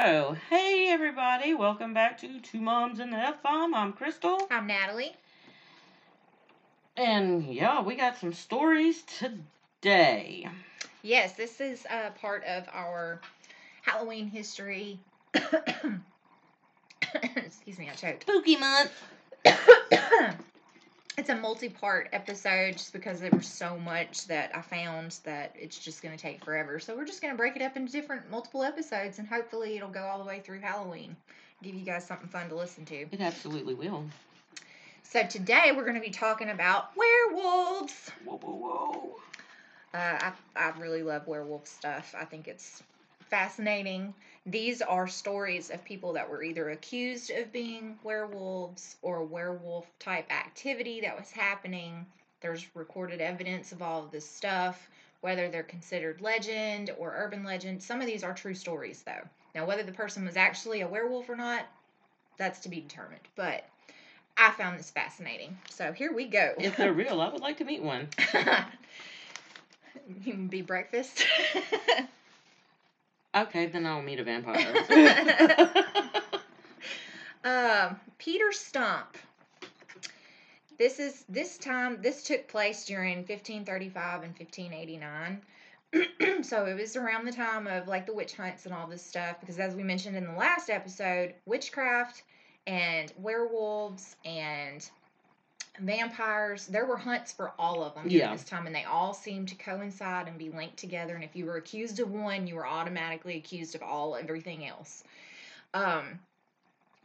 Oh, hey everybody, welcome back to Two Moms and the F-Bomb. I'm Crystal. I'm Natalie. And yeah, we got some stories today. Yes, this is part of our Halloween history. Excuse me, I choked. Spooky month. It's a multi-part episode just because there was so much that I found that it's just going to take forever. So we're just going to break it up into different multiple episodes, and hopefully it'll go all the way through Halloween. Give you guys something fun to listen to. It absolutely will. So today we're going to be talking about werewolves. Whoa, whoa, whoa. I really love werewolf stuff. I think it's fascinating. These are stories of people that were either accused of being werewolves or werewolf-type activity that was happening. There's recorded evidence of all of this stuff, whether they're considered legend or urban legend. Some of these are true stories, though. Now, whether the person was actually a werewolf or not, that's to be determined. But I found this fascinating. So here we go. If they're real, I would like to meet one. You can be breakfast. Okay, then I'll meet a vampire. Peter Stump. This took place during 1535 and 1589. So it was around the time of like the witch hunts and all this stuff, because as we mentioned in the last episode, witchcraft and werewolves and vampires, there were hunts for all of them during this time, and they all seemed to coincide and be linked together, and if you were accused of one, you were automatically accused of everything else.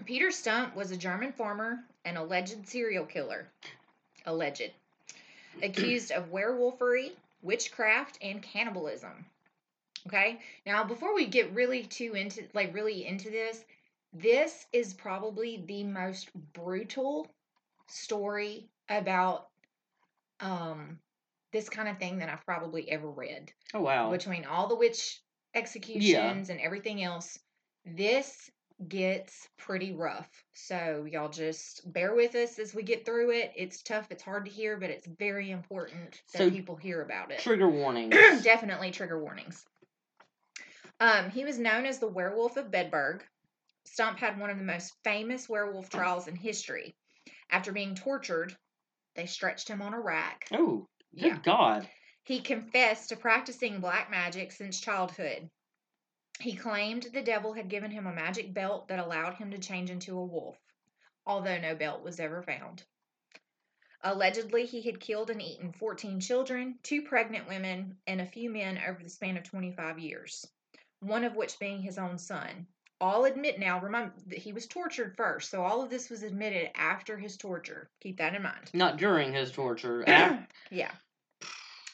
Peter Stump was a German farmer and alleged serial killer. Alleged. Accused of werewolfery, witchcraft, and cannibalism. Okay? Now, before we get really into this, this is probably the most brutal story about this kind of thing that I've probably ever read. Oh, wow. Between all the witch executions and everything else, this gets pretty rough. So y'all just bear with us as we get through it. It's tough. It's hard to hear, but it's very important that people hear about it. Trigger warnings. Definitely trigger warnings. He was known as the Werewolf of Bedburg. Stump had one of the most famous werewolf trials in history. After being tortured, they stretched him on a rack. Oh, good God. He confessed to practicing black magic since childhood. He claimed the devil had given him a magic belt that allowed him to change into a wolf, although no belt was ever found. Allegedly, he had killed and eaten 14 children, 2 pregnant women, and a few men over the span of 25 years, one of which being his own son. All admit now, remember, that he was tortured first, so all of this was admitted after his torture. Keep that in mind. Not during his torture. Yeah.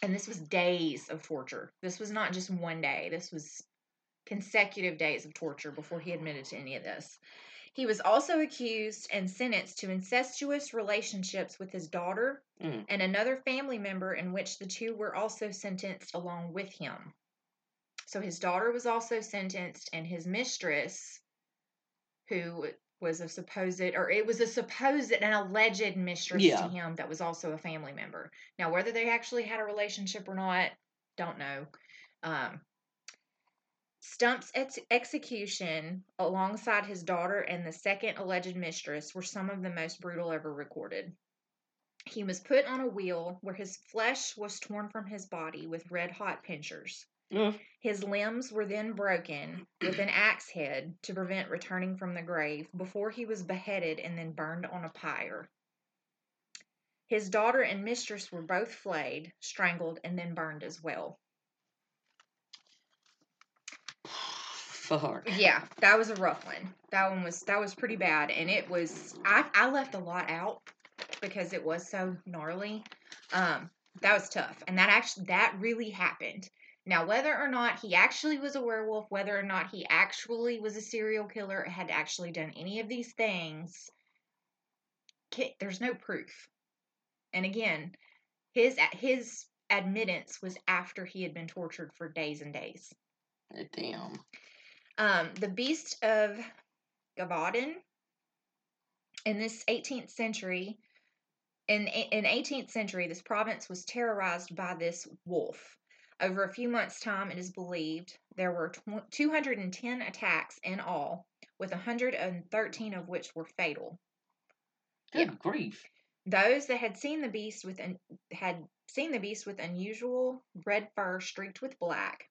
And this was days of torture. This was not just one day. This was consecutive days of torture before he admitted to any of this. He was also accused and sentenced to incestuous relationships with his daughter and another family member, in which the two were also sentenced along with him. So his daughter was also sentenced, and his mistress, who was an alleged mistress to him that was also a family member. Now, whether they actually had a relationship or not, don't know. Stump's execution, alongside his daughter and the second alleged mistress, were some of the most brutal ever recorded. He was put on a wheel where his flesh was torn from his body with red-hot pincers. His limbs were then broken with an axe head to prevent returning from the grave before he was beheaded and then burned on a pyre. His daughter and mistress were both flayed, strangled, and then burned as well. Fuck. Yeah, that was a rough one. That was pretty bad, and it was I left a lot out because it was so gnarly. That was tough, and that really happened. Now, whether or not he actually was a werewolf, whether or not he actually was a serial killer, had actually done any of these things, there's no proof. And again, his admittance was after he had been tortured for days and days. Damn. The Beast of Gavadin, in the 18th century, this province was terrorized by this wolf. Over a few months' time, it is believed there were 210 attacks in all, with 113 of which were fatal. Good grief. Those that had seen the beast with unusual red fur streaked with black.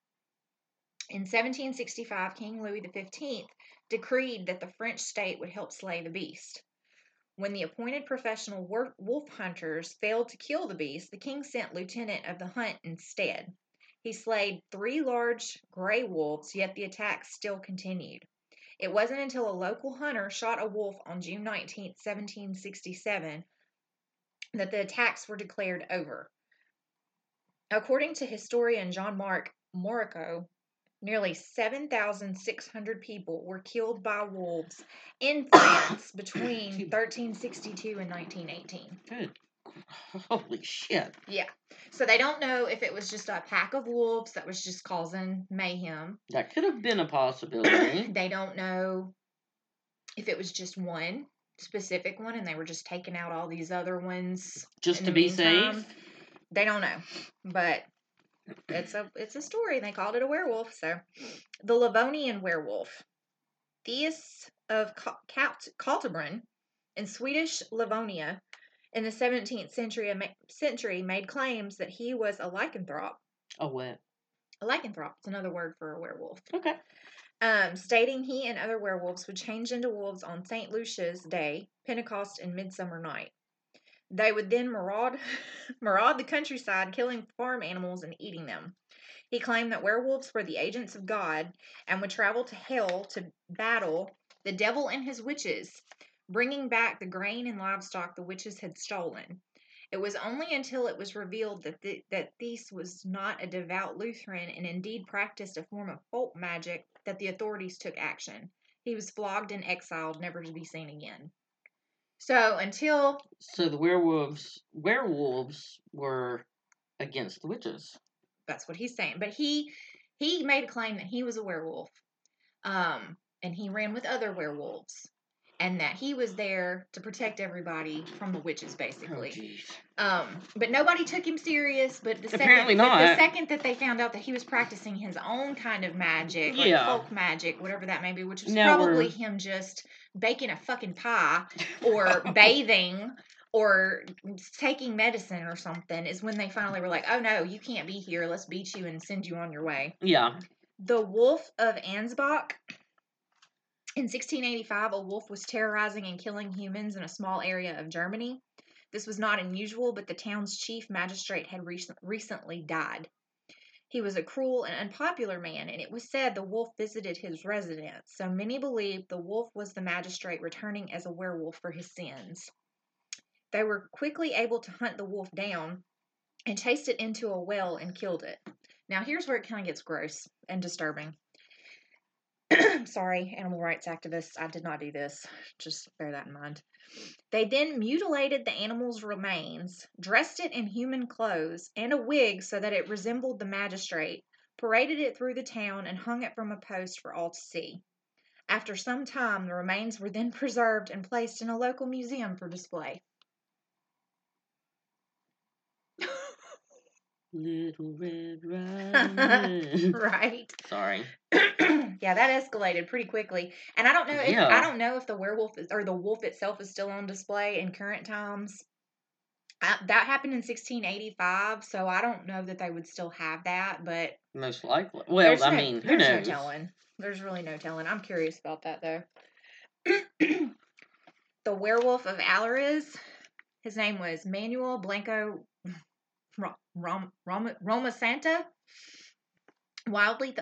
In 1765, King Louis XV decreed that the French state would help slay the beast. When the appointed professional wolf hunters failed to kill the beast, the king sent lieutenant of the hunt instead. He slayed 3 large gray wolves, yet the attacks still continued. It wasn't until a local hunter shot a wolf on June 19, 1767, that the attacks were declared over. According to historian Jean-Marc Morico, nearly 7,600 people were killed by wolves in France between 1362 and 1918. Good. Holy shit. Yeah. So they don't know if it was just a pack of wolves that was just causing mayhem. That could have been a possibility. They don't know if it was just one specific one and they were just taking out all these other ones. Just to be safe? They don't know. But... It's a story. They called it a werewolf. So, the Livonian werewolf, Thiess of Kaltenbrun, in Swedish Livonia, in the 17th century, made claims that he was a lycanthrope. A what? A lycanthrope. It's another word for a werewolf. Okay. Stating he and other werewolves would change into wolves on Saint Lucia's Day, Pentecost, and Midsummer Night. They would then maraud the countryside, killing farm animals and eating them. He claimed that werewolves were the agents of God and would travel to hell to battle the devil and his witches, bringing back the grain and livestock the witches had stolen. It was only until it was revealed that Thiess was not a devout Lutheran and indeed practiced a form of folk magic that the authorities took action. He was flogged and exiled, never to be seen again. So the werewolves were against the witches. That's what he's saying. But he made a claim that he was a werewolf, and he ran with other werewolves, and that he was there to protect everybody from the witches, basically. Oh, but nobody took him serious. But the second that they found out that he was practicing his own kind of magic, like folk magic, whatever that may be, which was probably him just baking a fucking pie or bathing or taking medicine or something, is when they finally were like, oh no, you can't be here. Let's beat you and send you on your way. Yeah. The Wolf of Ansbach. In 1685, a wolf was terrorizing and killing humans in a small area of Germany. This was not unusual, but the town's chief magistrate had recently died. He was a cruel and unpopular man, and it was said the wolf visited his residence, so many believed the wolf was the magistrate returning as a werewolf for his sins. They were quickly able to hunt the wolf down and chased it into a well and killed it. Now, here's where it kind of gets gross and disturbing. Sorry, animal rights activists, I did not do this. Just bear that in mind. They then mutilated the animal's remains, dressed it in human clothes and a wig so that it resembled the magistrate, paraded it through the town, and hung it from a post for all to see. After some time, the remains were then preserved and placed in a local museum for display. Little Red Riding Hood. Right. Sorry. Yeah, that escalated pretty quickly. And I don't know if the werewolf or the wolf itself is still on display in current times. That happened in 1685, so I don't know that they would still have that, but most likely. Well, who knows? There's no telling. There's really no telling. I'm curious about that though. The Werewolf of Alariz. His name was Manuel Blanco Romasanta, widely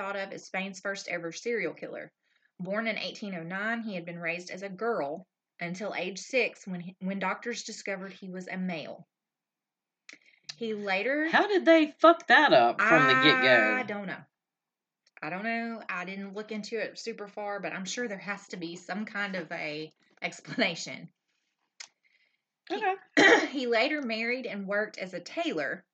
thought of as Spain's first ever serial killer. Born in 1809, he had been raised as a girl until age 6 when doctors discovered he was a male. He later... How did they fuck that up from the get-go? I don't know. I didn't look into it super far, but I'm sure there has to be some kind of a explanation. He later married and worked as a tailor.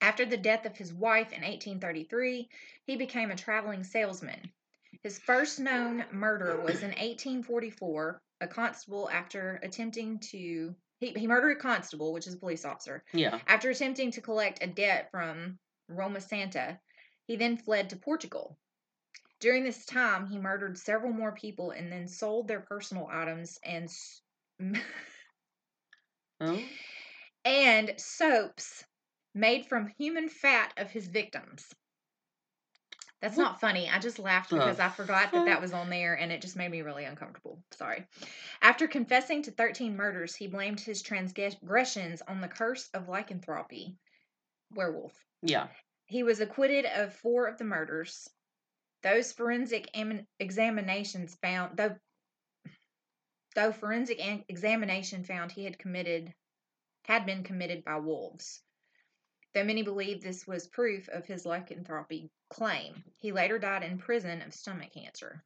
After the death of his wife in 1833, he became a traveling salesman. His first known murder was in 1844. A constable, after attempting to... He murdered a constable, which is a police officer. Yeah. After attempting to collect a debt from Romasanta. He then fled to Portugal. During this time, he murdered several more people and then sold their personal items and and soaps made from human fat of his victims. That's not funny. I just laughed because I forgot that that was on there, and it just made me really uncomfortable. Sorry. After confessing to 13 murders, he blamed his transgressions on the curse of lycanthropy. Werewolf. Yeah. He was acquitted of 4 of the murders. Those forensic examinations found... Though forensic examination found he had been committed by wolves. Though many believe this was proof of his lycanthropy claim. He later died in prison of stomach cancer.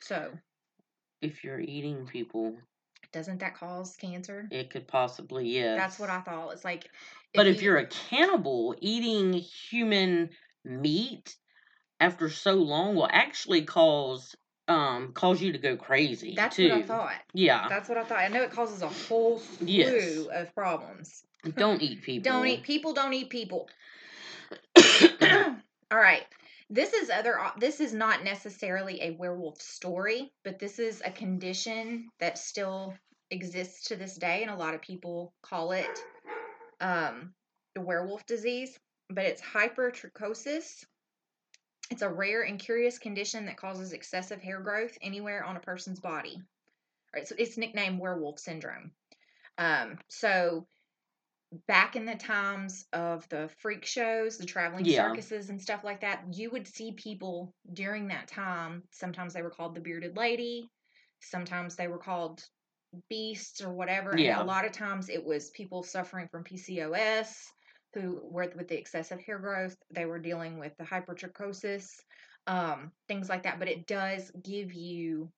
So, if you're eating people... Doesn't that cause cancer? It could possibly, yes. That's what I thought. It's like... But if you're a cannibal, eating human meat after so long will actually cause you to go crazy, That's what I thought. Yeah. That's what I thought. I know it causes a whole slew of problems. Don't eat people. Don't eat people. Don't eat people. All right. This is not necessarily a werewolf story, but this is a condition that still exists to this day, and a lot of people call it the werewolf disease. But it's hypertrichosis. It's a rare and curious condition that causes excessive hair growth anywhere on a person's body. It's nicknamed werewolf syndrome. So back in the times of the freak shows, the traveling circuses and stuff like that, you would see people during that time. Sometimes they were called the bearded lady. Sometimes they were called beasts or whatever. Yeah. And a lot of times it was people suffering from PCOS who were with the excessive hair growth. They were dealing with the hypertrichosis, things like that. But it does give you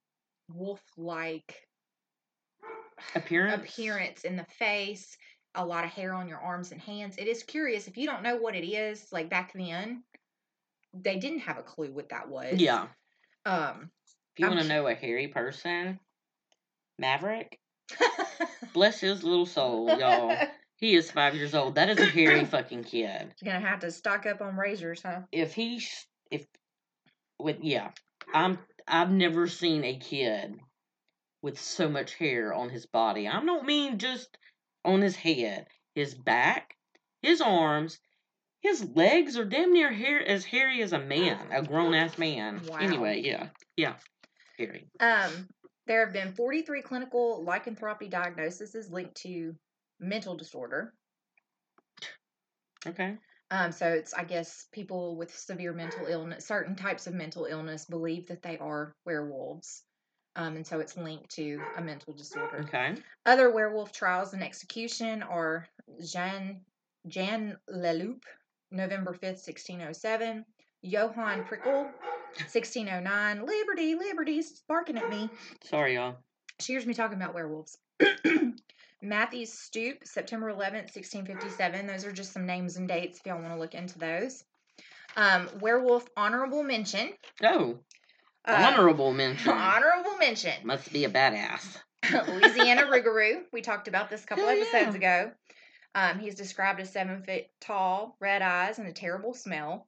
wolf-like appearance in the face. A lot of hair on your arms and hands. It is curious. If you don't know what it is, like back then, they didn't have a clue what that was. Yeah. If you want to know a hairy person, Maverick, bless his little soul, y'all. He is 5 years old. That is a hairy fucking kid. He's going to have to stock up on razors, huh? I've never seen a kid with so much hair on his body. I don't mean just... on his head, his back, his arms, his legs are damn near hairy as a man, a grown-ass man. Wow. Anyway, yeah, hairy. There have been 43 clinical lycanthropy diagnoses linked to mental disorder. Okay. So it's, I guess, people with severe mental illness, certain types of mental illness, believe that they are werewolves. And so it's linked to a mental disorder. Okay. Other werewolf trials and execution are Jean Leloup, November 5th, 1607. Johann Prickle, 1609. Liberty's barking at me. Sorry, y'all. She hears me talking about werewolves. Matthew's Stoop, September 11th, 1657. Those are just some names and dates if y'all want to look into those. Werewolf honorable mention. Oh. Honorable mention. Honorable mention. Must be a badass. Louisiana Rougarou. We talked about this a couple episodes ago. He's described as 7 foot tall, red eyes, and a terrible smell.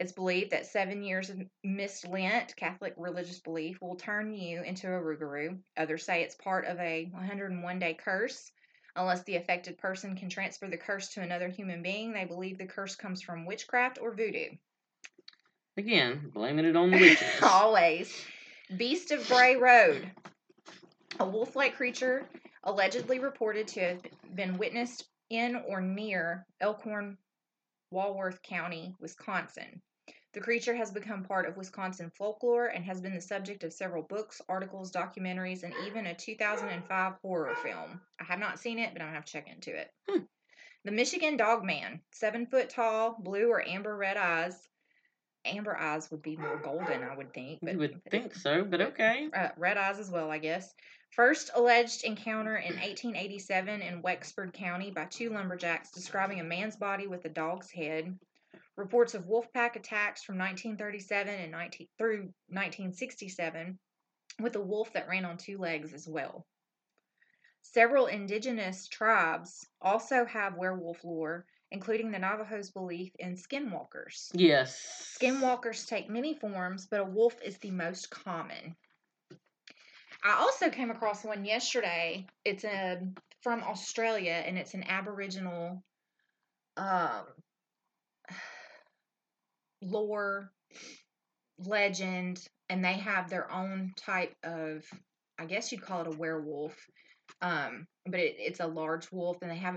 It's believed that 7 years of missed Lent, Catholic religious belief, will turn you into a Rougarou. Others say it's part of a 101-day curse. Unless the affected person can transfer the curse to another human being, they believe the curse comes from witchcraft or voodoo. Again, blaming it on the witches. Always. Beast of Bray Road. A wolf-like creature allegedly reported to have been witnessed in or near Elkhorn, Walworth County, Wisconsin. The creature has become part of Wisconsin folklore and has been the subject of several books, articles, documentaries, and even a 2005 horror film. I have not seen it, but I'm going to have to check into it. The Michigan Dog Man. 7 foot tall, blue or amber-red eyes. Amber eyes would be more golden, I would think. But, you would think so, but okay. Red eyes as well, I guess. First alleged encounter in 1887 in Wexford County by 2 lumberjacks describing a man's body with a dog's head. Reports of wolfpack attacks from 1937 and through 1967 with a wolf that ran on 2 legs as well. Several indigenous tribes also have werewolf lore, including the Navajo's belief in skinwalkers. Yes. Skinwalkers take many forms, but a wolf is the most common. I also came across one yesterday. It's from Australia, and it's an Aboriginal lore legend, and they have their own type of, I guess you'd call it a werewolf, but it's a large wolf, and they have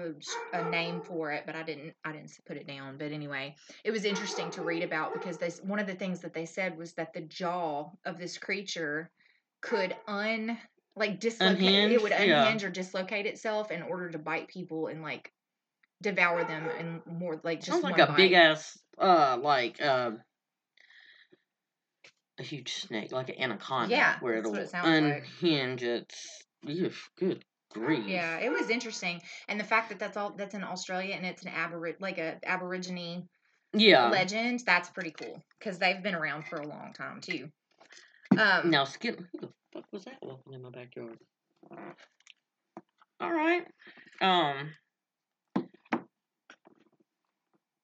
a name for it, but I didn't put it down. But anyway, it was interesting to read about, because one of the things that they said was that the jaw of this creature could unhinge or dislocate itself in order to bite people and like devour them, and more like just sounds like one a bite. Big ass a huge snake, like an anaconda, where it'll unhinge its. Good grief! Yeah, it was interesting, and the fact that that's in Australia, and it's an aborigine legend. That's pretty cool, because they've been around for a long time too. Now, who the fuck was that walking in my backyard? All right.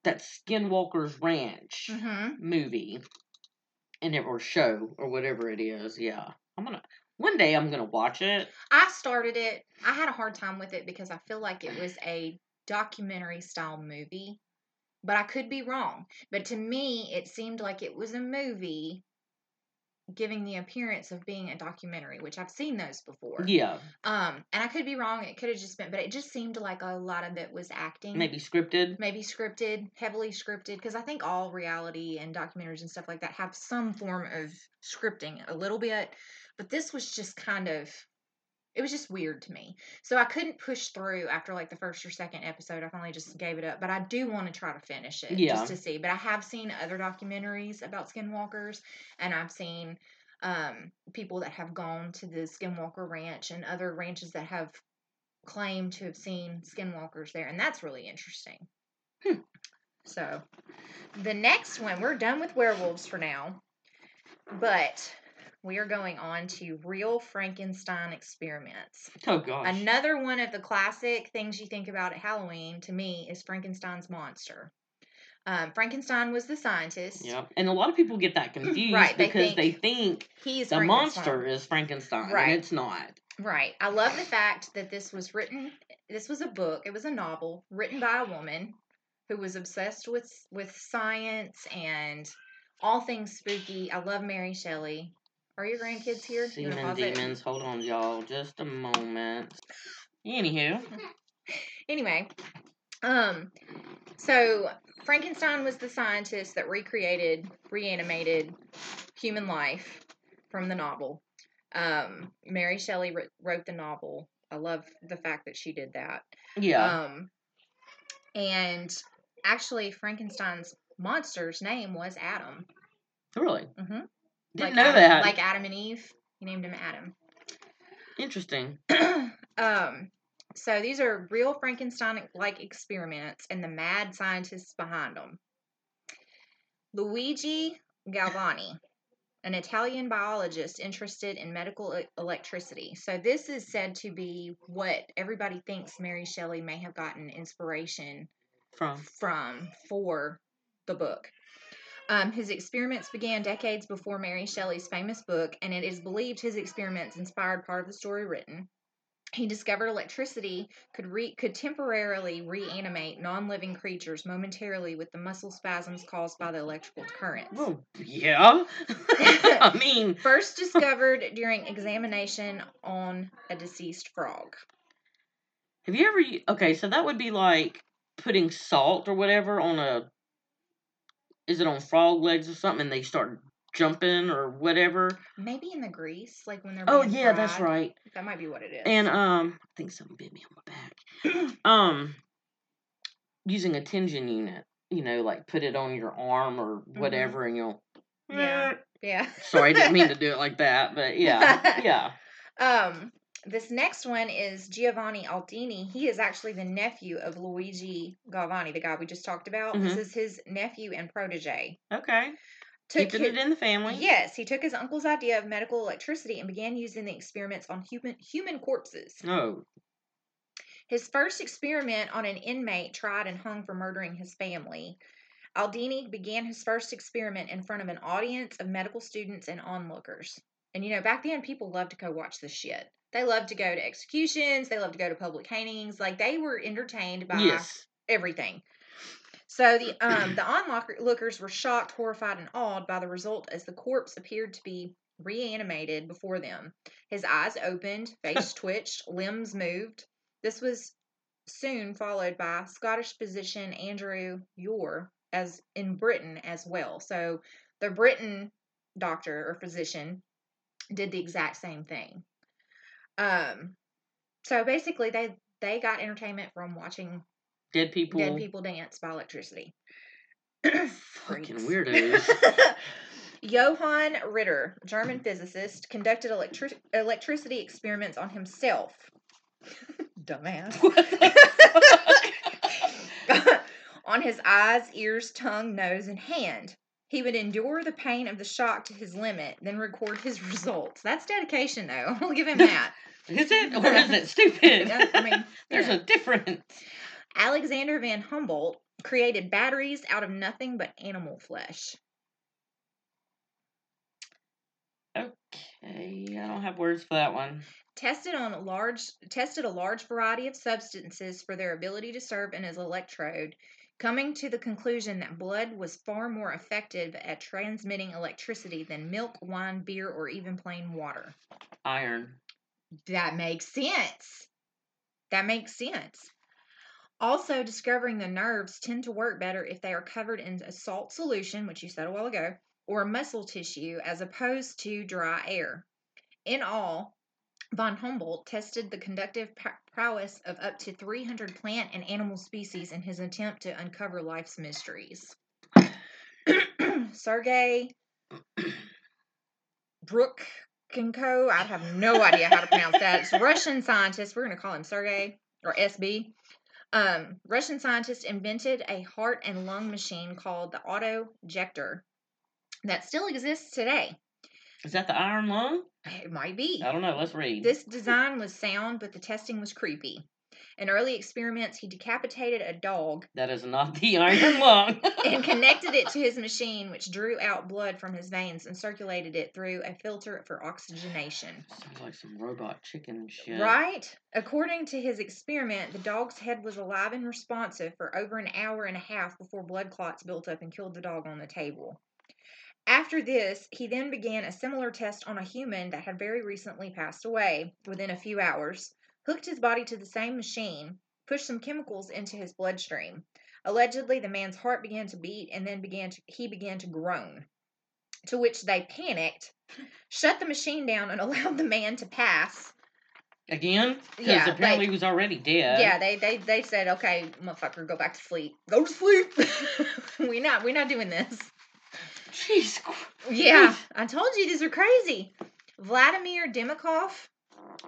That Skinwalker's Ranch movie or show or whatever it is. Yeah. One day I'm going to watch it. I started it. I had a hard time with it because I feel like it was a documentary style movie, but I could be wrong. But to me, it seemed like it was a movie giving the appearance of being a documentary, which I've seen those before. Yeah. And I could be wrong. It could have just been, but it just seemed like a lot of it was acting. Maybe scripted, heavily scripted, because I think all reality and documentaries and stuff like that have some form of scripting a little bit, but this was just it was just weird to me. So I couldn't push through after like the first or second episode. I finally just gave it up. But I do want to try to finish it just to see. But I have seen other documentaries about skinwalkers. And I've seen people that have gone to the Skinwalker Ranch and other ranches that have claimed to have seen skinwalkers there. And that's really interesting. So the next one, we're done with werewolves for now. But we are going on to real Frankenstein experiments. Oh, gosh. Another one of the classic things you think about at Halloween, to me, is Frankenstein's monster. Frankenstein was the scientist. Yep. And a lot of people get that confused because they think he's the monster is Frankenstein, and it's not. Right. I love the fact that this was a book, it was a novel, written by a woman who was obsessed with science and all things spooky. I love Mary Shelley. Are your grandkids here? Semen demons. Hold on, y'all. Just a moment. Anywho. Anyway. So, Frankenstein was the scientist that reanimated human life from the novel. Mary Shelley wrote the novel. I love the fact that she did that. Yeah. And actually, Frankenstein's monster's name was Adam. Really? Mm-hmm. Didn't know that. Like Adam and Eve. He named him Adam. Interesting. So these are real Frankenstein-like experiments and the mad scientists behind them. Luigi Galvani, an Italian biologist interested in medical electricity. So this is said to be what everybody thinks Mary Shelley may have gotten inspiration from for the book. His experiments began decades before Mary Shelley's famous book, and it is believed his experiments inspired part of the story written. He discovered electricity could temporarily reanimate non-living creatures momentarily with the muscle spasms caused by the electrical currents. Well, yeah. I mean. First discovered during examination on a deceased frog. Have you ever... Okay, so that would be like putting salt or whatever on a... Is it on frog legs or something, and they start jumping or whatever? Maybe in the grease, like when they're fried. That's right. That might be what it is. And I think something bit me on my back. Using a tension unit, like put it on your arm or whatever, and you'll. Yeah. Sorry, I didn't mean to do it like that, but yeah. This next one is Giovanni Aldini. He is actually the nephew of Luigi Galvani, the guy we just talked about. Mm-hmm. This is his nephew and protege. Okay. Keeping it in the family. Yes. He took his uncle's idea of medical electricity and began using the experiments on human corpses. Oh. His first experiment on an inmate tried and hung for murdering his family. Aldini began his first experiment in front of an audience of medical students and onlookers. And, you know, back then people loved to go watch this shit. They loved to go to executions. They loved to go to public hangings. Like, they were entertained by everything. So the onlookers were shocked, horrified, and awed by the result as the corpse appeared to be reanimated before them. His eyes opened, face twitched, limbs moved. This was soon followed by Scottish physician Andrew Yore as in Britain as well. So the Britain doctor or physician did the exact same thing. So basically they got entertainment from watching dead people dance by electricity. Freaking weirdos. Johann Ritter, German physicist, conducted electricity experiments on himself. Dumbass. On his eyes, ears, tongue, nose, and hand. He would endure the pain of the shock to his limit, then record his results. That's dedication, though. I'll give him that. Is it? Or is it stupid? I mean, there's a difference. Alexander von Humboldt created batteries out of nothing but animal flesh. Okay, I don't have words for that one. Tested a large variety of substances for their ability to serve in his electrode, coming to the conclusion that blood was far more effective at transmitting electricity than milk, wine, beer, or even plain water. Iron. That makes sense. Also, discovering the nerves tend to work better if they are covered in a salt solution, which you said a while ago, or muscle tissue, as opposed to dry air. In all, von Humboldt tested the conductive prowess of up to 300 plant and animal species in his attempt to uncover life's mysteries. Sergei Brookkenko, I have no idea how to pronounce that. It's Russian scientist. We're going to call him Sergei, or SB. Russian scientist invented a heart and lung machine called the autojector that still exists today. Is that the iron lung? It might be. I don't know. Let's read. This design was sound, but the testing was creepy. In early experiments, he decapitated a dog. That is not the iron lung. And connected it to his machine, which drew out blood from his veins and circulated it through a filter for oxygenation. Sounds like some robot chicken shit. Right? According to his experiment, the dog's head was alive and responsive for over an hour and a half before blood clots built up and killed the dog on the table. After this, he then began a similar test on a human that had very recently passed away within a few hours, hooked his body to the same machine, pushed some chemicals into his bloodstream. Allegedly, the man's heart began to beat and then he began to groan, to which they panicked, shut the machine down, and allowed the man to pass. Again? Because apparently he was already dead. Yeah, they said, okay, motherfucker, go back to sleep. Go to sleep. We're not doing this. Jeez. Yeah, I told you these are crazy. Vladimir Demikhov,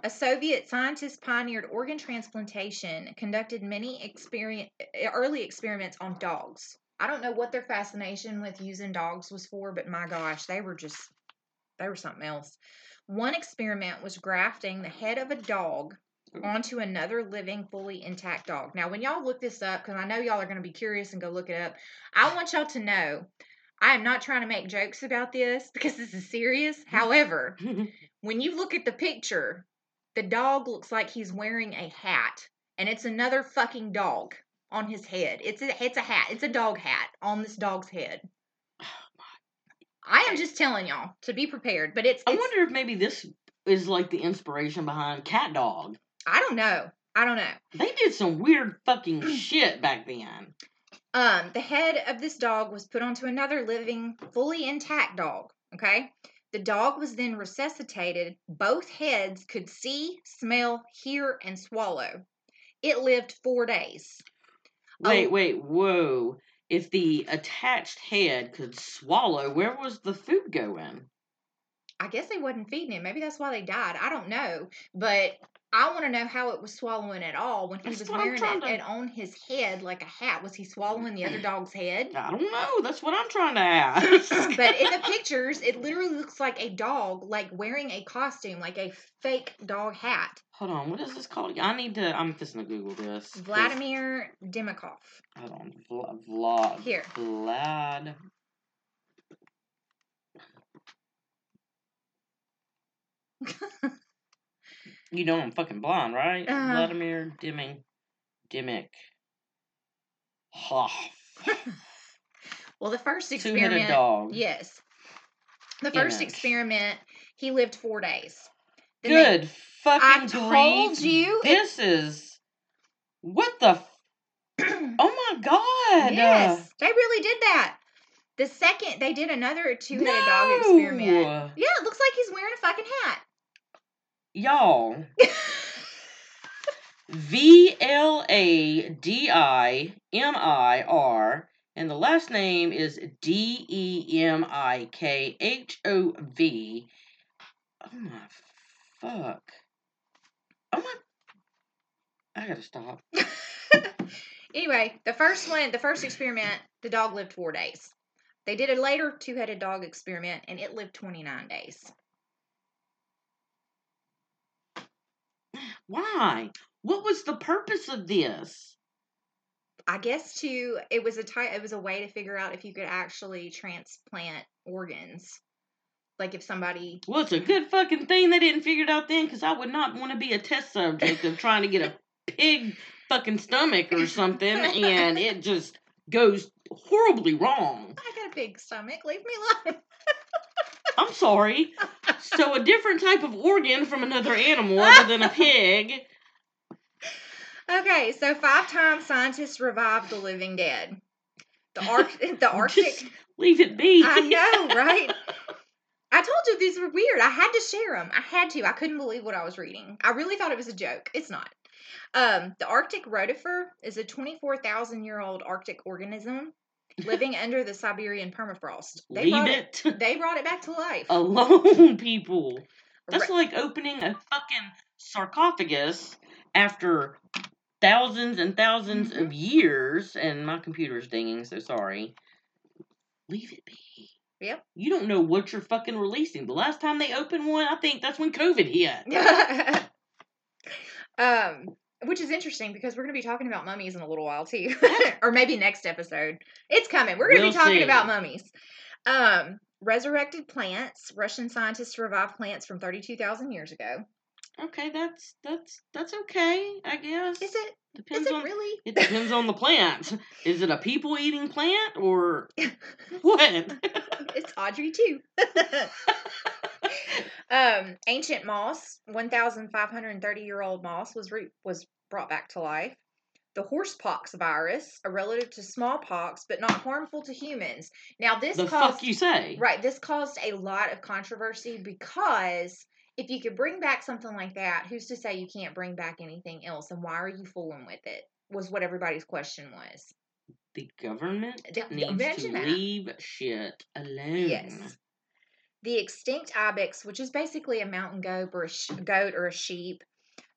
a Soviet scientist, pioneered organ transplantation, conducted many early experiments on dogs. I don't know what their fascination with using dogs was for, but my gosh, they were something else. One experiment was grafting the head of a dog onto another living, fully intact dog. Now, when y'all look this up, because I know y'all are going to be curious and go look it up, I want y'all to know I am not trying to make jokes about this because this is serious. However, when you look at the picture, the dog looks like he's wearing a hat, and it's another fucking dog on his head. It's a hat. It's a dog hat on this dog's head. Oh my! I am just telling y'all to be prepared. But I wonder if maybe this is like the inspiration behind Cat Dog. I don't know. They did some weird fucking shit back then. The head of this dog was put onto another living, fully intact dog, okay? The dog was then resuscitated. Both heads could see, smell, hear, and swallow. It lived 4 days. Wait, whoa. If the attached head could swallow, where was the food going? I guess they wasn't feeding him. Maybe that's why they died. I don't know. But I want to know how it was swallowing at all when he was wearing it on his head like a hat. Was he swallowing the other dog's head? I don't know. That's what I'm trying to ask. But in the pictures, it literally looks like a dog, like wearing a costume, like a fake dog hat. Hold on. What is this called? I'm just going to Google this. Vladimir Demikhov. Hold on. Here. You know I'm fucking blind, right? Vladimir Demikhov. Well, the first experiment. Two-headed dog. Yes. The first experiment, he lived 4 days. Then I told you. This is. What the. Oh my God. Yes. They really did that. The second, they did another two-headed dog experiment. Yeah, it looks like he's wearing a fucking hat. Y'all. Vladimir, and the last name is Demikhov. Oh my fuck. Oh my. I gotta stop. Anyway, the first experiment, the dog lived 4 days. They did a later two-headed dog experiment, and it lived 29 days. Why? What was the purpose of this? I guess it was a way to figure out if you could actually transplant organs. Like if somebody... Well, it's a good fucking thing they didn't figure it out then, because I would not want to be a test subject of trying to get a pig fucking stomach or something, and it just goes horribly wrong. I got a pig stomach. Leave me alone. I'm sorry. So a different type of organ from another animal other than a pig. Okay, so 5 times scientists revived the living dead. The Arctic. Just leave it be. I know, right? I told you these were weird. I had to share them. I had to. I couldn't believe what I was reading. I really thought it was a joke. It's not. The Arctic rotifer is a 24,000-year-old Arctic organism living under the Siberian permafrost. They brought it back to life. Alone, people. That's like opening a fucking sarcophagus after thousands and thousands of years. And my computer's dinging, so sorry. Leave it be. Yep. You don't know what you're fucking releasing. The last time they opened one, I think that's when COVID hit. Which is interesting because we're going to be talking about mummies in a little while, too. Or maybe next episode. It's coming. We're going to be talking about mummies. Resurrected plants. Russian scientists revived plants from 32,000 years ago. Okay, that's okay, I guess. Is it? Depends. It depends on the plant. Is it a people-eating plant or what? It's Audrey, too. Ancient moss, 1,530-year-old moss was brought back to life. The horsepox virus, a relative to smallpox but not harmful to humans. Now this fuck you say? Right, this caused a lot of controversy because if you could bring back something like that, who's to say you can't bring back anything else? And why are you fooling with it? Was what everybody's question was. The government needs to leave shit alone. Yes. The extinct ibex, which is basically a mountain goat or a sheep,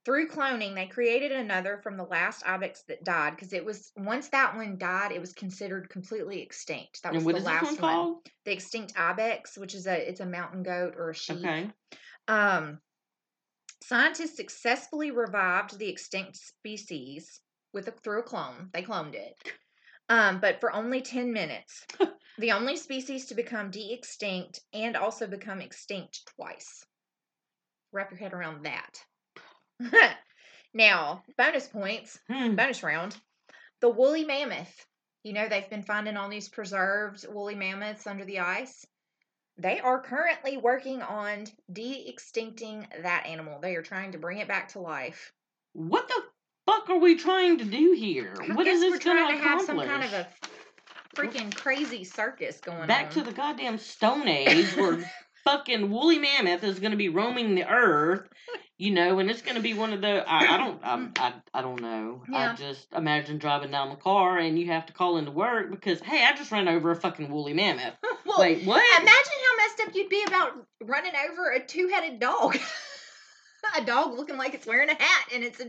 through cloning, they created another from the last ibex that died because it was once that one died, it was considered completely extinct. That was the last one. The extinct ibex, which is a mountain goat or a sheep. Okay. Scientists successfully revived the extinct species through a clone. They cloned it, but for only 10 minutes. The only species to become de-extinct and also become extinct twice. Wrap your head around that. Now, bonus points, bonus round. The woolly mammoth. You know, they've been finding all these preserved woolly mammoths under the ice. They are currently working on de-extincting that animal. They are trying to bring it back to life. What the fuck are we trying to do here? What is this going to accomplish? We're trying to have some kind of a freaking crazy circus going back on. Back to the goddamn Stone Age where fucking woolly mammoth is going to be roaming the earth. You know, and it's going to be one of the, I don't know. Yeah. I just imagine driving down the car and you have to call into work because, hey, I just ran over a fucking woolly mammoth. Well, wait, what? Imagine how messed up you'd be about running over a two-headed dog. A dog looking like it's wearing a hat and it's...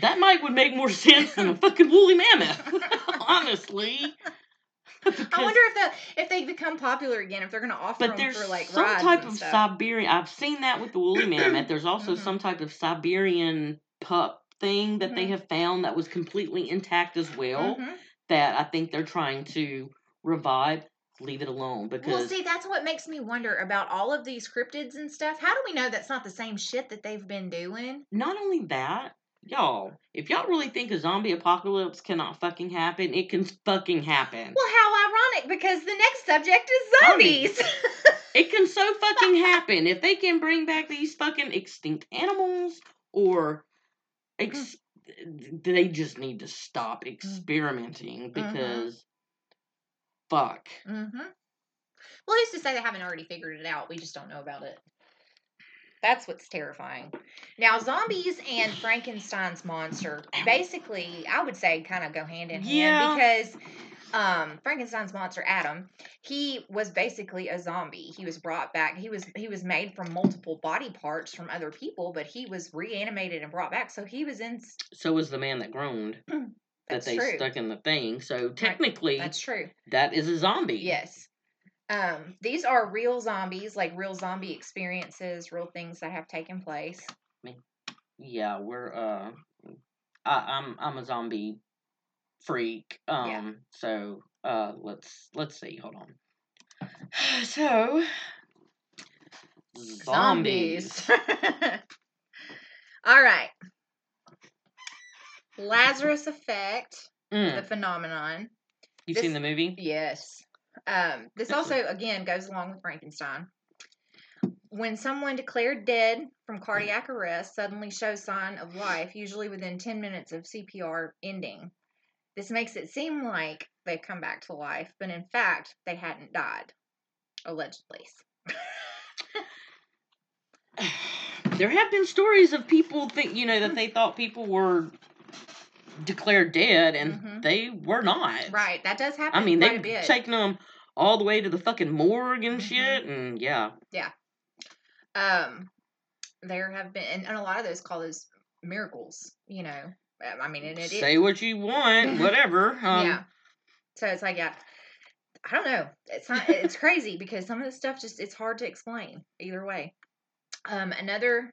That might would make more sense than a fucking woolly mammoth. Honestly. Because I wonder if they become popular again, if they're going to offer them for, like, rides. But there's some type of Siberian... I've seen that with the woolly mammoth. There's also some type of Siberian pup thing that they have found that was completely intact as well that I think they're trying to revive. Leave it alone because... Well, see, that's what makes me wonder about all of these cryptids and stuff. How do we know that's not the same shit that they've been doing? Not only that... Y'all, if y'all really think a zombie apocalypse cannot fucking happen, it can fucking happen. Well, how ironic, because the next subject is zombies. It can so fucking happen. If they can bring back these fucking extinct animals, or they just need to stop experimenting, because fuck. Well, who's to say they haven't already figured it out? We just don't know about it. That's what's terrifying. Now, zombies and Frankenstein's monster, basically, I would say, kind of go hand in hand. Yeah. Because Frankenstein's monster, Adam, he was basically a zombie. He was brought back. He was made from multiple body parts from other people, but he was reanimated and brought back. So he was in... So was the man that groaned. That's that they true. Stuck in the thing. So technically... That's true. That is a zombie. Yes. These are real zombies, like real zombie experiences, real things that have taken place. Yeah, we're, I'm a zombie freak. So, let's see, hold on. So, zombies. All right. Lazarus Effect, the phenomenon. You've seen the movie? Yes. This also, again, goes along with Frankenstein. When someone declared dead from cardiac arrest suddenly shows sign of life, usually within 10 minutes of CPR ending. This makes it seem like they've come back to life, but in fact, they hadn't died. Allegedly. There have been stories of people that they thought people were... declared dead, and they were not. Right, that does happen. I mean, they've taken them all the way to the fucking morgue and shit, and yeah. There have been, and a lot of those call those miracles. You know, I mean, and say what you want, whatever. So it's like, I don't know. It's not. It's crazy because some of this stuff just it's hard to explain either way. Another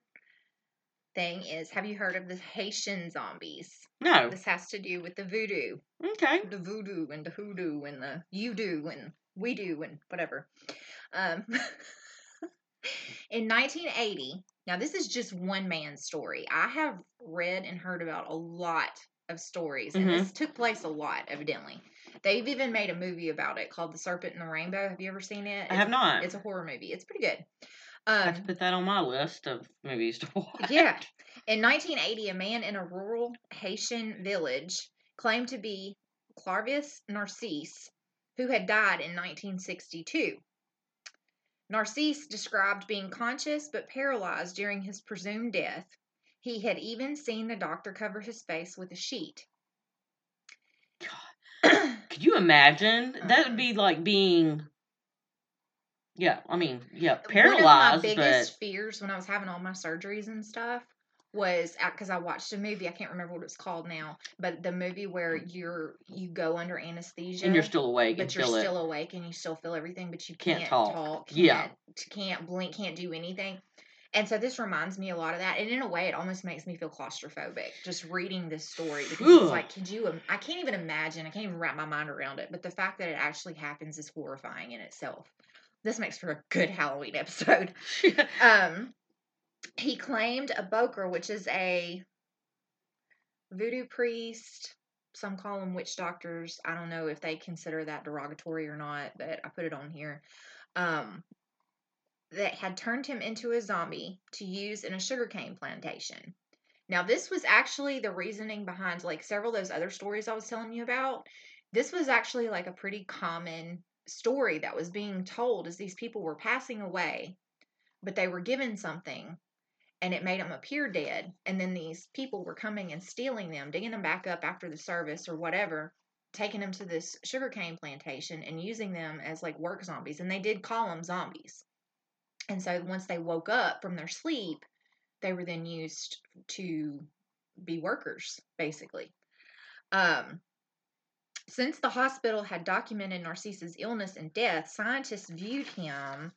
thing is, have you heard of the Haitian zombies? No. This has to do with the voodoo. Okay. The voodoo and the hoodoo and the you do and we do and whatever. In 1980, now this is just one man's story. I have read and heard about a lot of stories, and this took place a lot, evidently. They've even made a movie about it called The Serpent and the Rainbow. Have you ever seen it? I have not. It's a horror movie. It's pretty good. I have to put that on my list of movies to watch. Yeah. In 1980, a man in a rural Haitian village claimed to be Clarvis Narcisse, who had died in 1962. Narcisse described being conscious but paralyzed during his presumed death. He had even seen the doctor cover his face with a sheet. God. Could you imagine? That would be like being... paralyzed. One of my biggest fears when I was having all my surgeries and stuff was, because I watched a movie, I can't remember what it's called now, but the movie where you go under anesthesia. And you're still awake. But you're still awake and you still feel everything, but you can't talk. Can't blink, can't do anything. And so this reminds me a lot of that. And in a way, it almost makes me feel claustrophobic just reading this story. Because it's like, I can't even imagine, I can't even wrap my mind around it. But the fact that it actually happens is horrifying in itself. This makes for a good Halloween episode. He claimed a Boker, which is a voodoo priest. Some call them witch doctors. I don't know if they consider that derogatory or not, but I put it on here. That had turned him into a zombie to use in a sugarcane plantation. Now, this was actually the reasoning behind, like, several of those other stories I was telling you about. This was actually, like, a pretty common story that was being told is these people were passing away, but they were given something, and it made them appear dead. And then these people were coming and stealing them, digging them back up after the service or whatever, taking them to this sugarcane plantation and using them as like work zombies. And they did call them zombies. And so once they woke up from their sleep, they were then used to be workers, basically. Since the hospital had documented Narcisse's illness and death, scientists viewed him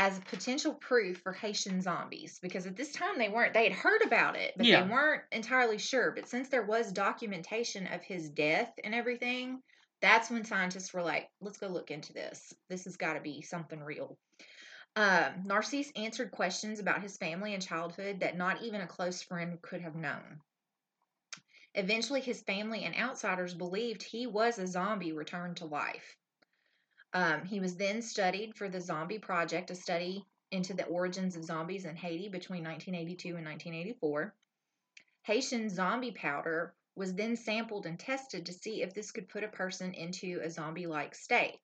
as potential proof for Haitian zombies, because at this time they had heard about it, but they weren't entirely sure. But since there was documentation of his death and everything, that's when scientists were like, let's go look into this. This has got to be something real. Narcisse answered questions about his family and childhood that not even a close friend could have known. Eventually, his family and outsiders believed he was a zombie returned to life. He was then studied for the Zombie Project, a study into the origins of zombies in Haiti between 1982 and 1984. Haitian zombie powder was then sampled and tested to see if this could put a person into a zombie-like state.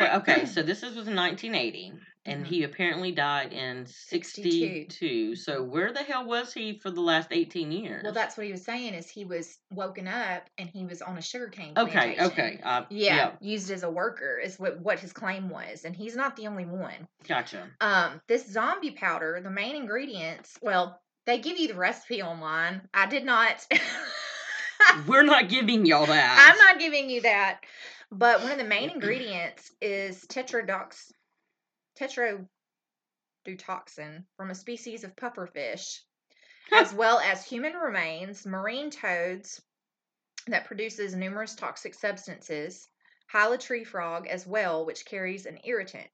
Okay, so this was in 1980, and he apparently died in 62. So where the hell was he for the last 18 years? Well, that's what he was saying, is he was woken up, and he was on a sugarcane plantation. Okay. Used as a worker is what his claim was, and he's not the only one. Gotcha. This zombie powder, the main ingredients, well, they give you the recipe online. I did not. We're not giving y'all that. I'm not giving you that. But one of the main ingredients is tetrodotoxin from a species of pufferfish, as well as human remains, marine toads that produces numerous toxic substances, Gila tree frog as well, which carries an irritant.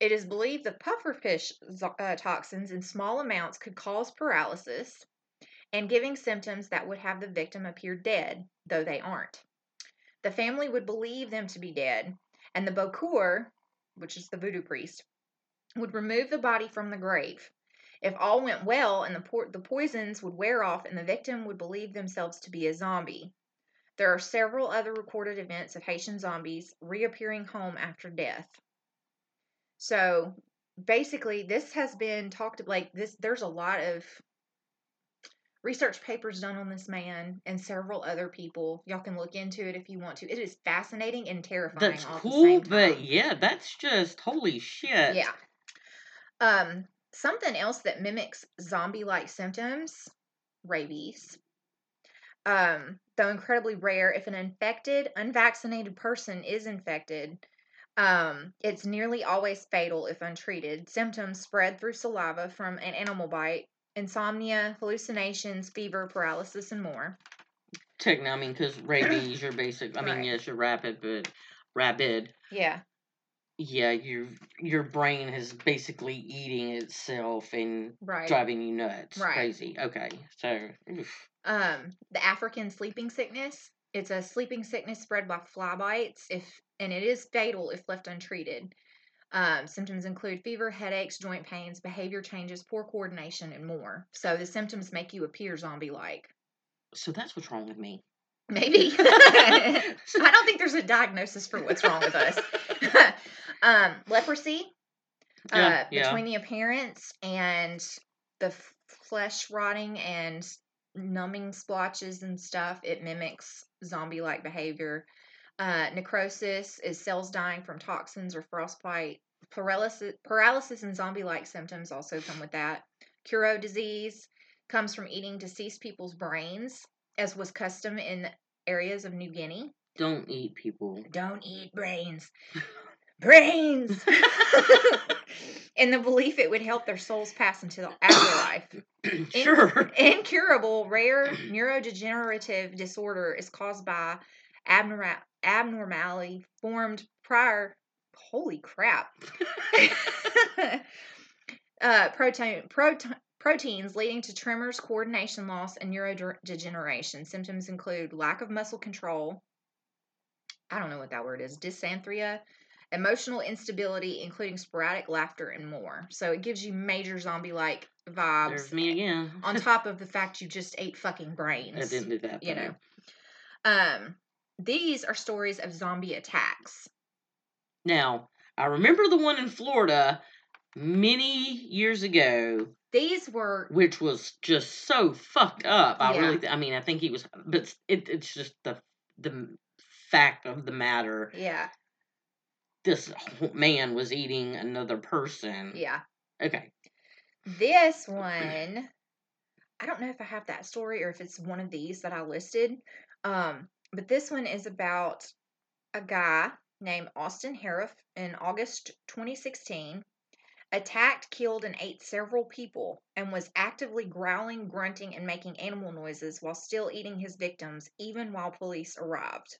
It is believed the pufferfish toxins in small amounts could cause paralysis and giving symptoms that would have the victim appear dead, though they aren't. The family would believe them to be dead, and the Bokor, which is the voodoo priest, would remove the body from the grave. If all went well and the poisons would wear off and the victim would believe themselves to be a zombie. There are several other recorded events of Haitian zombies reappearing home after death. So, basically, this has been talked about, like, this. There's a lot of research papers done on this man and several other people. Y'all can look into it if you want to. It is fascinating and terrifying. That's all cool, the same time. But yeah, that's just holy shit. Yeah. Something else that mimics zombie-like symptoms: rabies. Though incredibly rare, if an unvaccinated person is infected, it's nearly always fatal if untreated. Symptoms spread through saliva from an animal bite. Insomnia, hallucinations, fever, paralysis, and more. I mean, because rabies, you're basic. I mean, right. Yes, you're rapid, but rabid. Yeah. Yeah, your brain is basically eating itself and driving you nuts. Right. Crazy. Okay, so. Oof. The African sleeping sickness. It's a sleeping sickness spread by fly bites, and it is fatal if left untreated. Symptoms include fever, headaches, joint pains, behavior changes, poor coordination, and more. So the symptoms make you appear zombie-like. So that's what's wrong with me. Maybe. I don't think there's a diagnosis for what's wrong with us. Leprosy. Between the appearance and the flesh rotting and numbing splotches and stuff, it mimics zombie-like behavior. Necrosis is cells dying from toxins or frostbite. Paralysis and zombie-like symptoms also come with that. Kuro disease comes from eating deceased people's brains, as was custom in areas of New Guinea. Don't eat people. Don't eat brains. Brains! In the belief it would help their souls pass into the afterlife. Sure. Incurable, rare neurodegenerative disorder is caused by abnormality formed prior, holy crap, proteins leading to tremors, coordination loss, and neurodegeneration. Symptoms include lack of muscle control, I don't know what that word is, dysarthria, emotional instability, including sporadic laughter, and more. So it gives you major zombie-like vibes. There's me again. On top of the fact you just ate fucking brains. I didn't do that. You know. These are stories of zombie attacks. Now, I remember the one in Florida many years ago. These were... Which was just so fucked up. I think he was... But it's just the fact of the matter. Yeah. This man was eating another person. Yeah. Okay. This one... I don't know if I have that story or if it's one of these that I listed. But this one is about a guy named Austin Hariff in August 2016. Attacked, killed, and ate several people, and was actively growling, grunting, and making animal noises while still eating his victims, even while police arrived.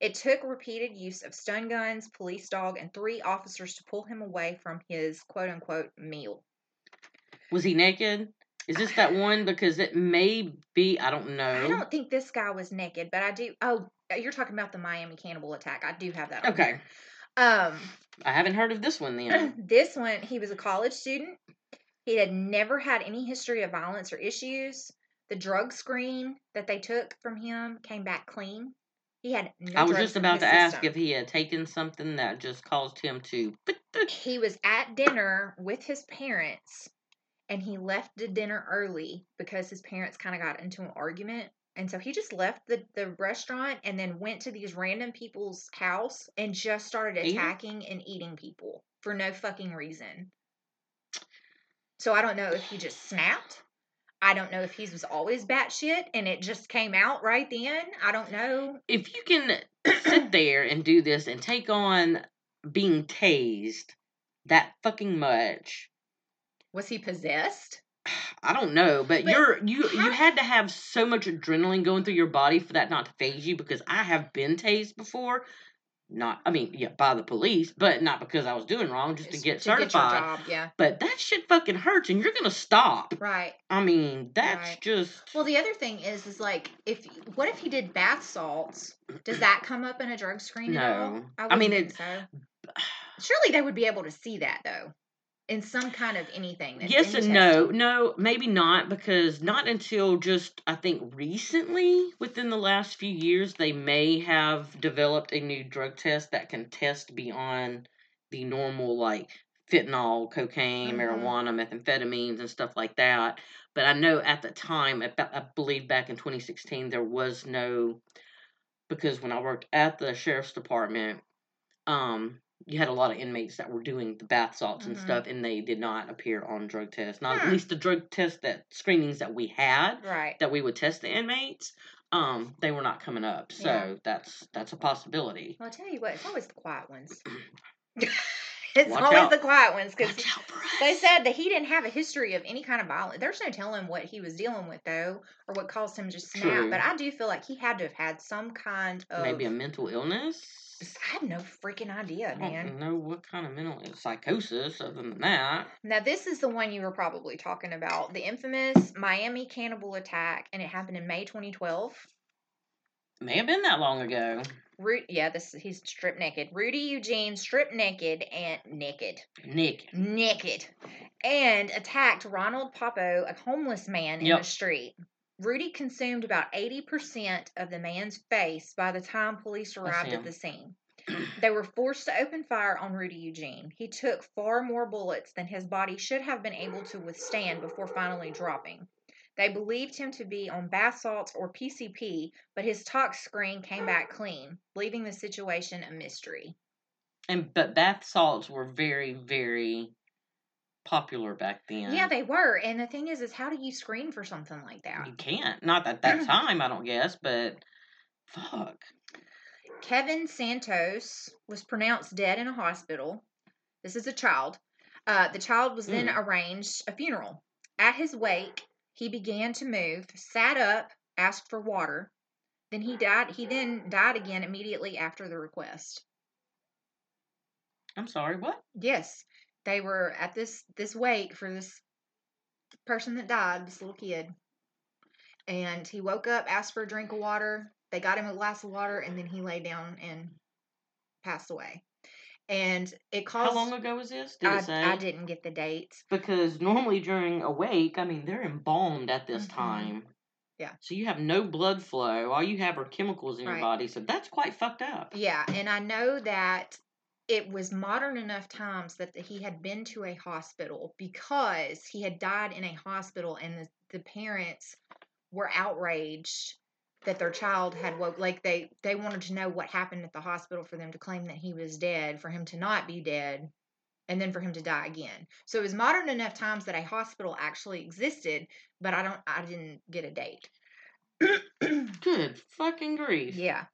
It took repeated use of stun guns, police dog, and 3 officers to pull him away from his quote-unquote meal. Was he naked? Is this that one? Because it may be, I don't know. I don't think this guy was naked, but I do. Oh, you're talking about the Miami cannibal attack. I do have that on there. I haven't heard of this one then. This one, he was a college student. He had never had any history of violence or issues. The drug screen that they took from him came back clean. He had no drugs. I was just about to ask if he had taken something that just caused him to... He was at dinner with his parents, and he left the dinner early because his parents kind of got into an argument. And so he just left the restaurant and then went to these random people's house and just started attacking and eating people for no fucking reason. So I don't know if he just snapped. I don't know if he was always batshit and it just came out right then. I don't know. If you can sit there and do this and take on being tased that fucking much. Was he possessed? I don't know, but you had to have so much adrenaline going through your body for that not to phase you, because I have been tased before. By the police, but not because I was doing wrong, just to get certified. Get your job, yeah. But that shit fucking hurts, and you're gonna stop. Right. I mean, that's just... Well, the other thing is like, what if he did bath salts? Does that come up in a drug screen at all? I mean, surely they would be able to see that, though. In some kind of anything. Yes and no. No, maybe not, because not until just, I think, recently, within the last few years, they may have developed a new drug test that can test beyond the normal, like, fentanyl, cocaine, marijuana, methamphetamines, and stuff like that. But I know at the time, I believe back in 2016, there was no... Because when I worked at the sheriff's department, you had a lot of inmates that were doing the bath salts and stuff, and they did not appear on drug tests. Not at least the drug test screenings that we had, that we would test the inmates, they were not coming up. So that's a possibility. Well, I'll tell you what, it's always the quiet ones. It's always the quiet ones, because they said that he didn't have a history of any kind of violence. There's no telling what he was dealing with, though, or what caused him to snap. True. But I do feel like he had to have had some kind of... Maybe a mental illness? I have no freaking idea, man. I don't know what kind of mental psychosis other than that. Now, this is the one you were probably talking about. The infamous Miami cannibal attack, and it happened in May 2012. May have been that long ago. He's stripped naked. Rudy Eugene stripped naked and... Naked. And attacked Ronald Popo, a homeless man in the street. Rudy consumed about 80% of the man's face by the time police arrived at the scene. They were forced to open fire on Rudy Eugene. He took far more bullets than his body should have been able to withstand before finally dropping. They believed him to be on bath salts or PCP, but his tox screen came back clean, leaving the situation a mystery. But bath salts were very, very... popular back then. Yeah, they were. And the thing is how do you screen for something like that? You can't. Not at that time, I don't guess, but fuck. Kevin Santos was pronounced dead in a hospital. This is a child. The child was then arranged a funeral. At his wake, he began to move, sat up, asked for water. Then he died. He then died again immediately after the request. I'm sorry, what? Yes. They were at this wake for this person that died, this little kid. And he woke up, asked for a drink of water. They got him a glass of water, and then he lay down and passed away. And it caused... How long ago was this? Did it say? I didn't get the dates. Because normally during a wake, they're embalmed at this time. Yeah. So you have no blood flow. All you have are chemicals in your body. So that's quite fucked up. Yeah, and I know that... it was modern enough times that he had been to a hospital because he had died in a hospital, and the parents were outraged that their child had woke. Like, they wanted to know what happened at the hospital for them to claim that he was dead, for him to not be dead, and then for him to die again. So it was modern enough times that a hospital actually existed, but I didn't get a date. Good fucking grief. Yeah.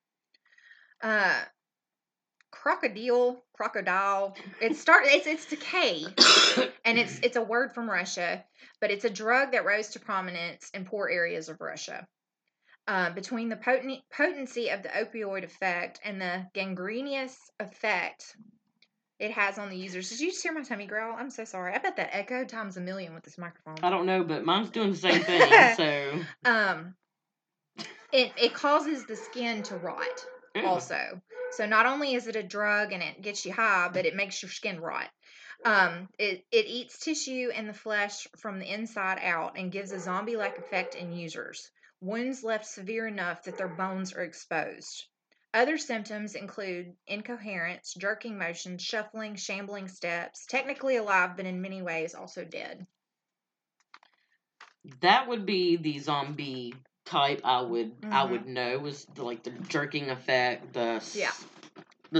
Crocodile. It's decay. And it's a word from Russia, but it's a drug that rose to prominence in poor areas of Russia. Between the potency of the opioid effect and the gangrenous effect it has on the users. Did you just hear my tummy growl? I'm so sorry. I bet that echoed times a million with this microphone. I don't know, but mine's doing the same thing, so. It causes the skin to rot also. So not only is it a drug and it gets you high, but it makes your skin rot. It eats tissue and the flesh from the inside out and gives a zombie-like effect in users. Wounds left severe enough that their bones are exposed. Other symptoms include incoherence, jerking motions, shuffling, shambling steps, technically alive, but in many ways also dead. That would be the zombie type I would know, was the jerking effect, the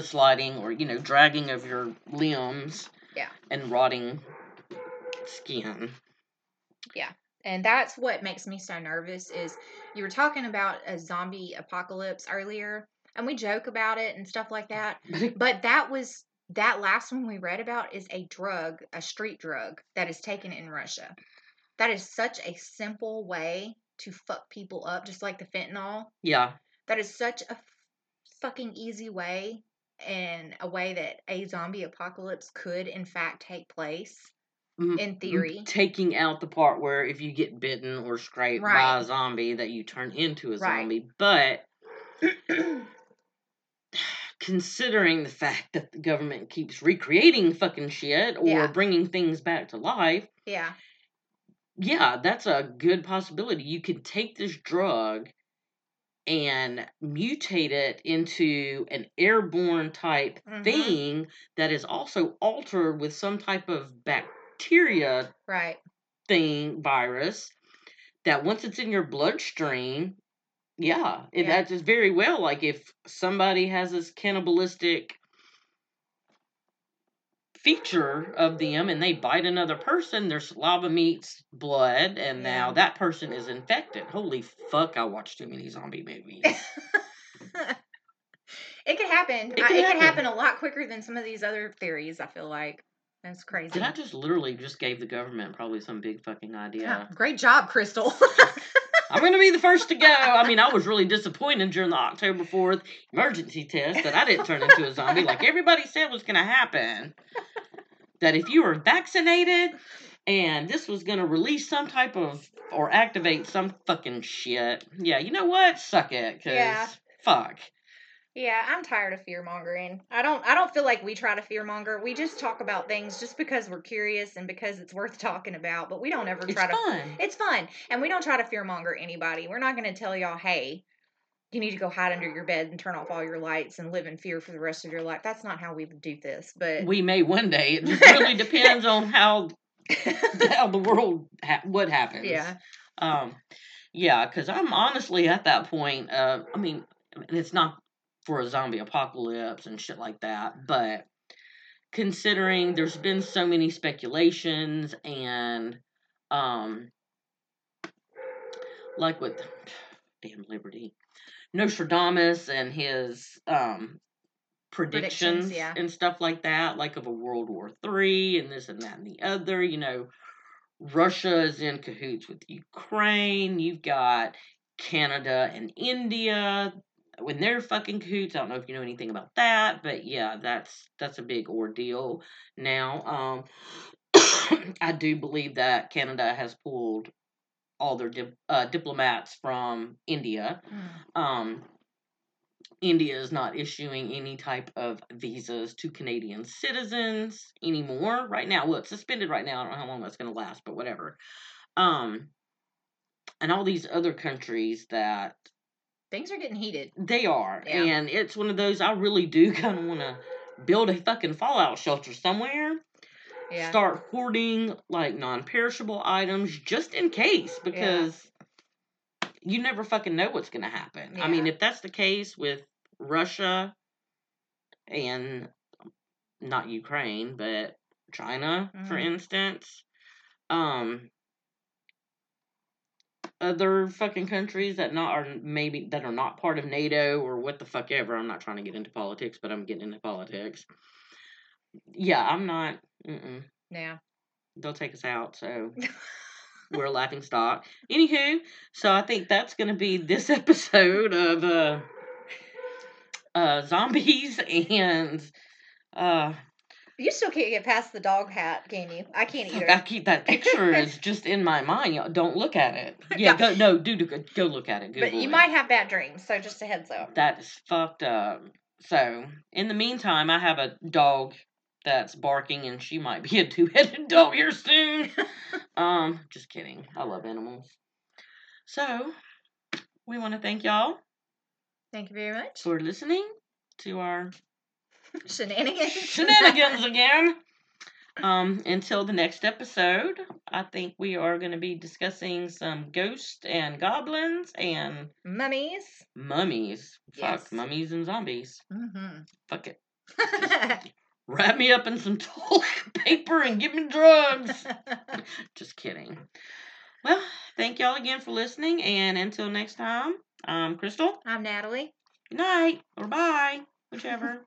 sliding or, dragging of your limbs, and rotting skin. Yeah. And that's what makes me so nervous is you were talking about a zombie apocalypse earlier, and we joke about it and stuff like that. But that last one we read about is a drug, a street drug that is taken in Russia. That is such a simple way to fuck people up, just like the fentanyl. Yeah. That is such a fucking easy way, and a way that a zombie apocalypse could, in fact, take place. In theory. Taking out the part where if you get bitten or scraped by a zombie that you turn into a zombie. But considering the fact that the government keeps recreating fucking shit or bringing things back to life. Yeah. Yeah, that's a good possibility. You could take this drug and mutate it into an airborne type thing that is also altered with some type of bacteria thing, virus, that once it's in your bloodstream, that's just very well, if somebody has this cannibalistic feature of them and they bite another person, their saliva meets blood, and now that person is infected. Holy fuck, I watch too many zombie movies. It could happen. It could happen a lot quicker than some of these other theories, I feel like. That's crazy. Did I just literally gave the government probably some big fucking idea? Great job, Crystal. I'm going to be the first to go. I mean, I was really disappointed during the October 4th emergency test that I didn't turn into a zombie like everybody said was going to happen. That if you were vaccinated and this was going to release some type of or activate some fucking shit. Yeah, you know what? Suck it, because fuck. Yeah, I'm tired of fear-mongering. I don't feel like we try to fear-monger. We just talk about things just because we're curious and because it's worth talking about, but we don't ever try to... It's fun. It's fun, and we don't try to fear-monger anybody. We're not going to tell y'all, hey, you need to go hide under your bed and turn off all your lights and live in fear for the rest of your life. That's not how we do this, but... We may one day. It really depends on how the world... what happens. Yeah. Because I'm honestly at that point, it's not... for a zombie apocalypse and shit like that, but considering there's been so many speculations and, with damn Liberty, Nostradamus and his, predictions and stuff like that, of a World War III and this and that and the other, Russia is in cahoots with Ukraine, you've got Canada and India, when they're fucking cahoots. I don't know if you know anything about that, but that's a big ordeal now. I do believe that Canada has pulled all their diplomats from India. India is not issuing any type of visas to Canadian citizens anymore right now. Well, it's suspended right now. I don't know how long that's going to last, but whatever. And all these other countries that... Things are getting heated. They are. Yeah. And it's one of those, I really do kind of want to build a fucking fallout shelter somewhere. Yeah. Start hoarding, like, non-perishable items just in case, because you never fucking know what's going to happen. Yeah. I mean, if that's the case with Russia and, not Ukraine, but China, for instance, other fucking countries that not are maybe that are not part of NATO or what the fuck ever. I'm not trying to get into politics, but I'm getting into politics. Yeah, I'm not. Yeah, they'll take us out, so we're a laughing stock. Anywho, so I think that's gonna be this episode of zombies and You still can't get past the dog hat, can you? I can't either. I keep that picture is just in my mind. Y'all don't look at it. Yeah, go look at it. Google but you might have bad dreams, so just a heads up. That is fucked up. So, in the meantime, I have a dog that's barking, and she might be a two-headed dog here soon. Just kidding. I love animals. So, we want to thank y'all. Thank you very much for listening to our shenanigans again. Until the next episode, I think we are going to be discussing some ghosts and goblins and mummies. Yes. Fuck mummies and zombies. Fuck it. Just wrap me up in some toilet paper and give me drugs. Just kidding. Well, thank y'all again for listening, and until next time, I'm Crystal. I'm Natalie. Good night or bye, whichever.